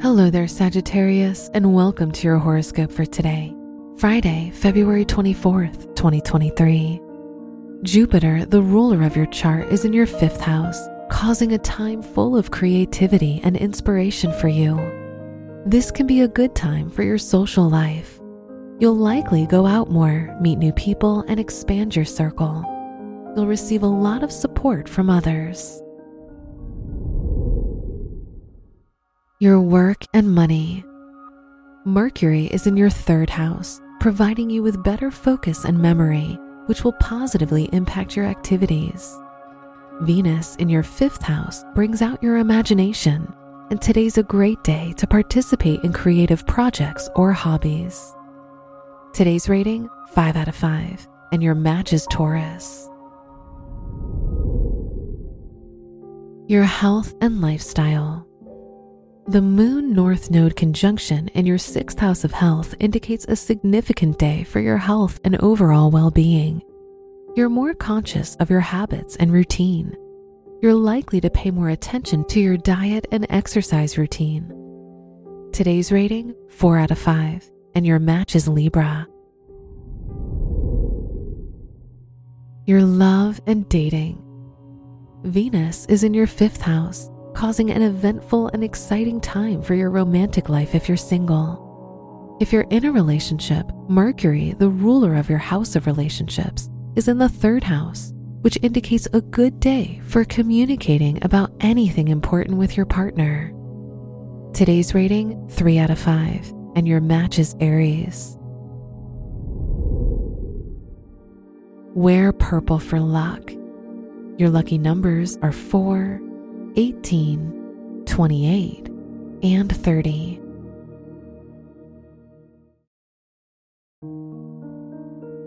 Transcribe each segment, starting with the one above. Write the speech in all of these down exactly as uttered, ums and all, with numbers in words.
Hello there, Sagittarius, and welcome to your horoscope for today, Friday, February twenty-fourth, twenty twenty-three. Jupiter, the ruler of your chart, is in your fifth house, causing a time full of creativity and inspiration for you. This can be a good time for your social life. You'll likely go out more, meet new people, and expand your circle. You'll receive a lot of support from others. Your work and money. Mercury is in your third house, providing you with better focus and memory, which will positively impact your activities. Venus in your fifth house brings out your imagination, and today's a great day to participate in creative projects or hobbies. Today's rating, five out of five, and your match is Taurus. Your health and lifestyle. The Moon North Node conjunction in your sixth house of health indicates a significant day for your health and overall well-being. You're more conscious of your habits and routine. You're likely to pay more attention to your diet and exercise routine. Today's rating, four out of five, and your match is Libra. Your love and dating. Venus is in your fifth house, causing an eventful and exciting time for your romantic life if you're single. If you're in a relationship, Mercury, the ruler of your house of relationships, is in the third house, which indicates a good day for communicating about anything important with your partner. Today's rating, three out of five, and your match is Aries. Wear purple for luck. Your lucky numbers are four, eighteen, twenty-eight, and thirty.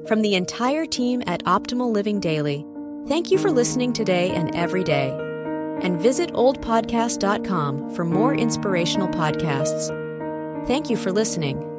From the entire team at Optimal Living Daily, thank you for listening today and every day. And visit old podcast dot com for more inspirational podcasts. Thank you for listening.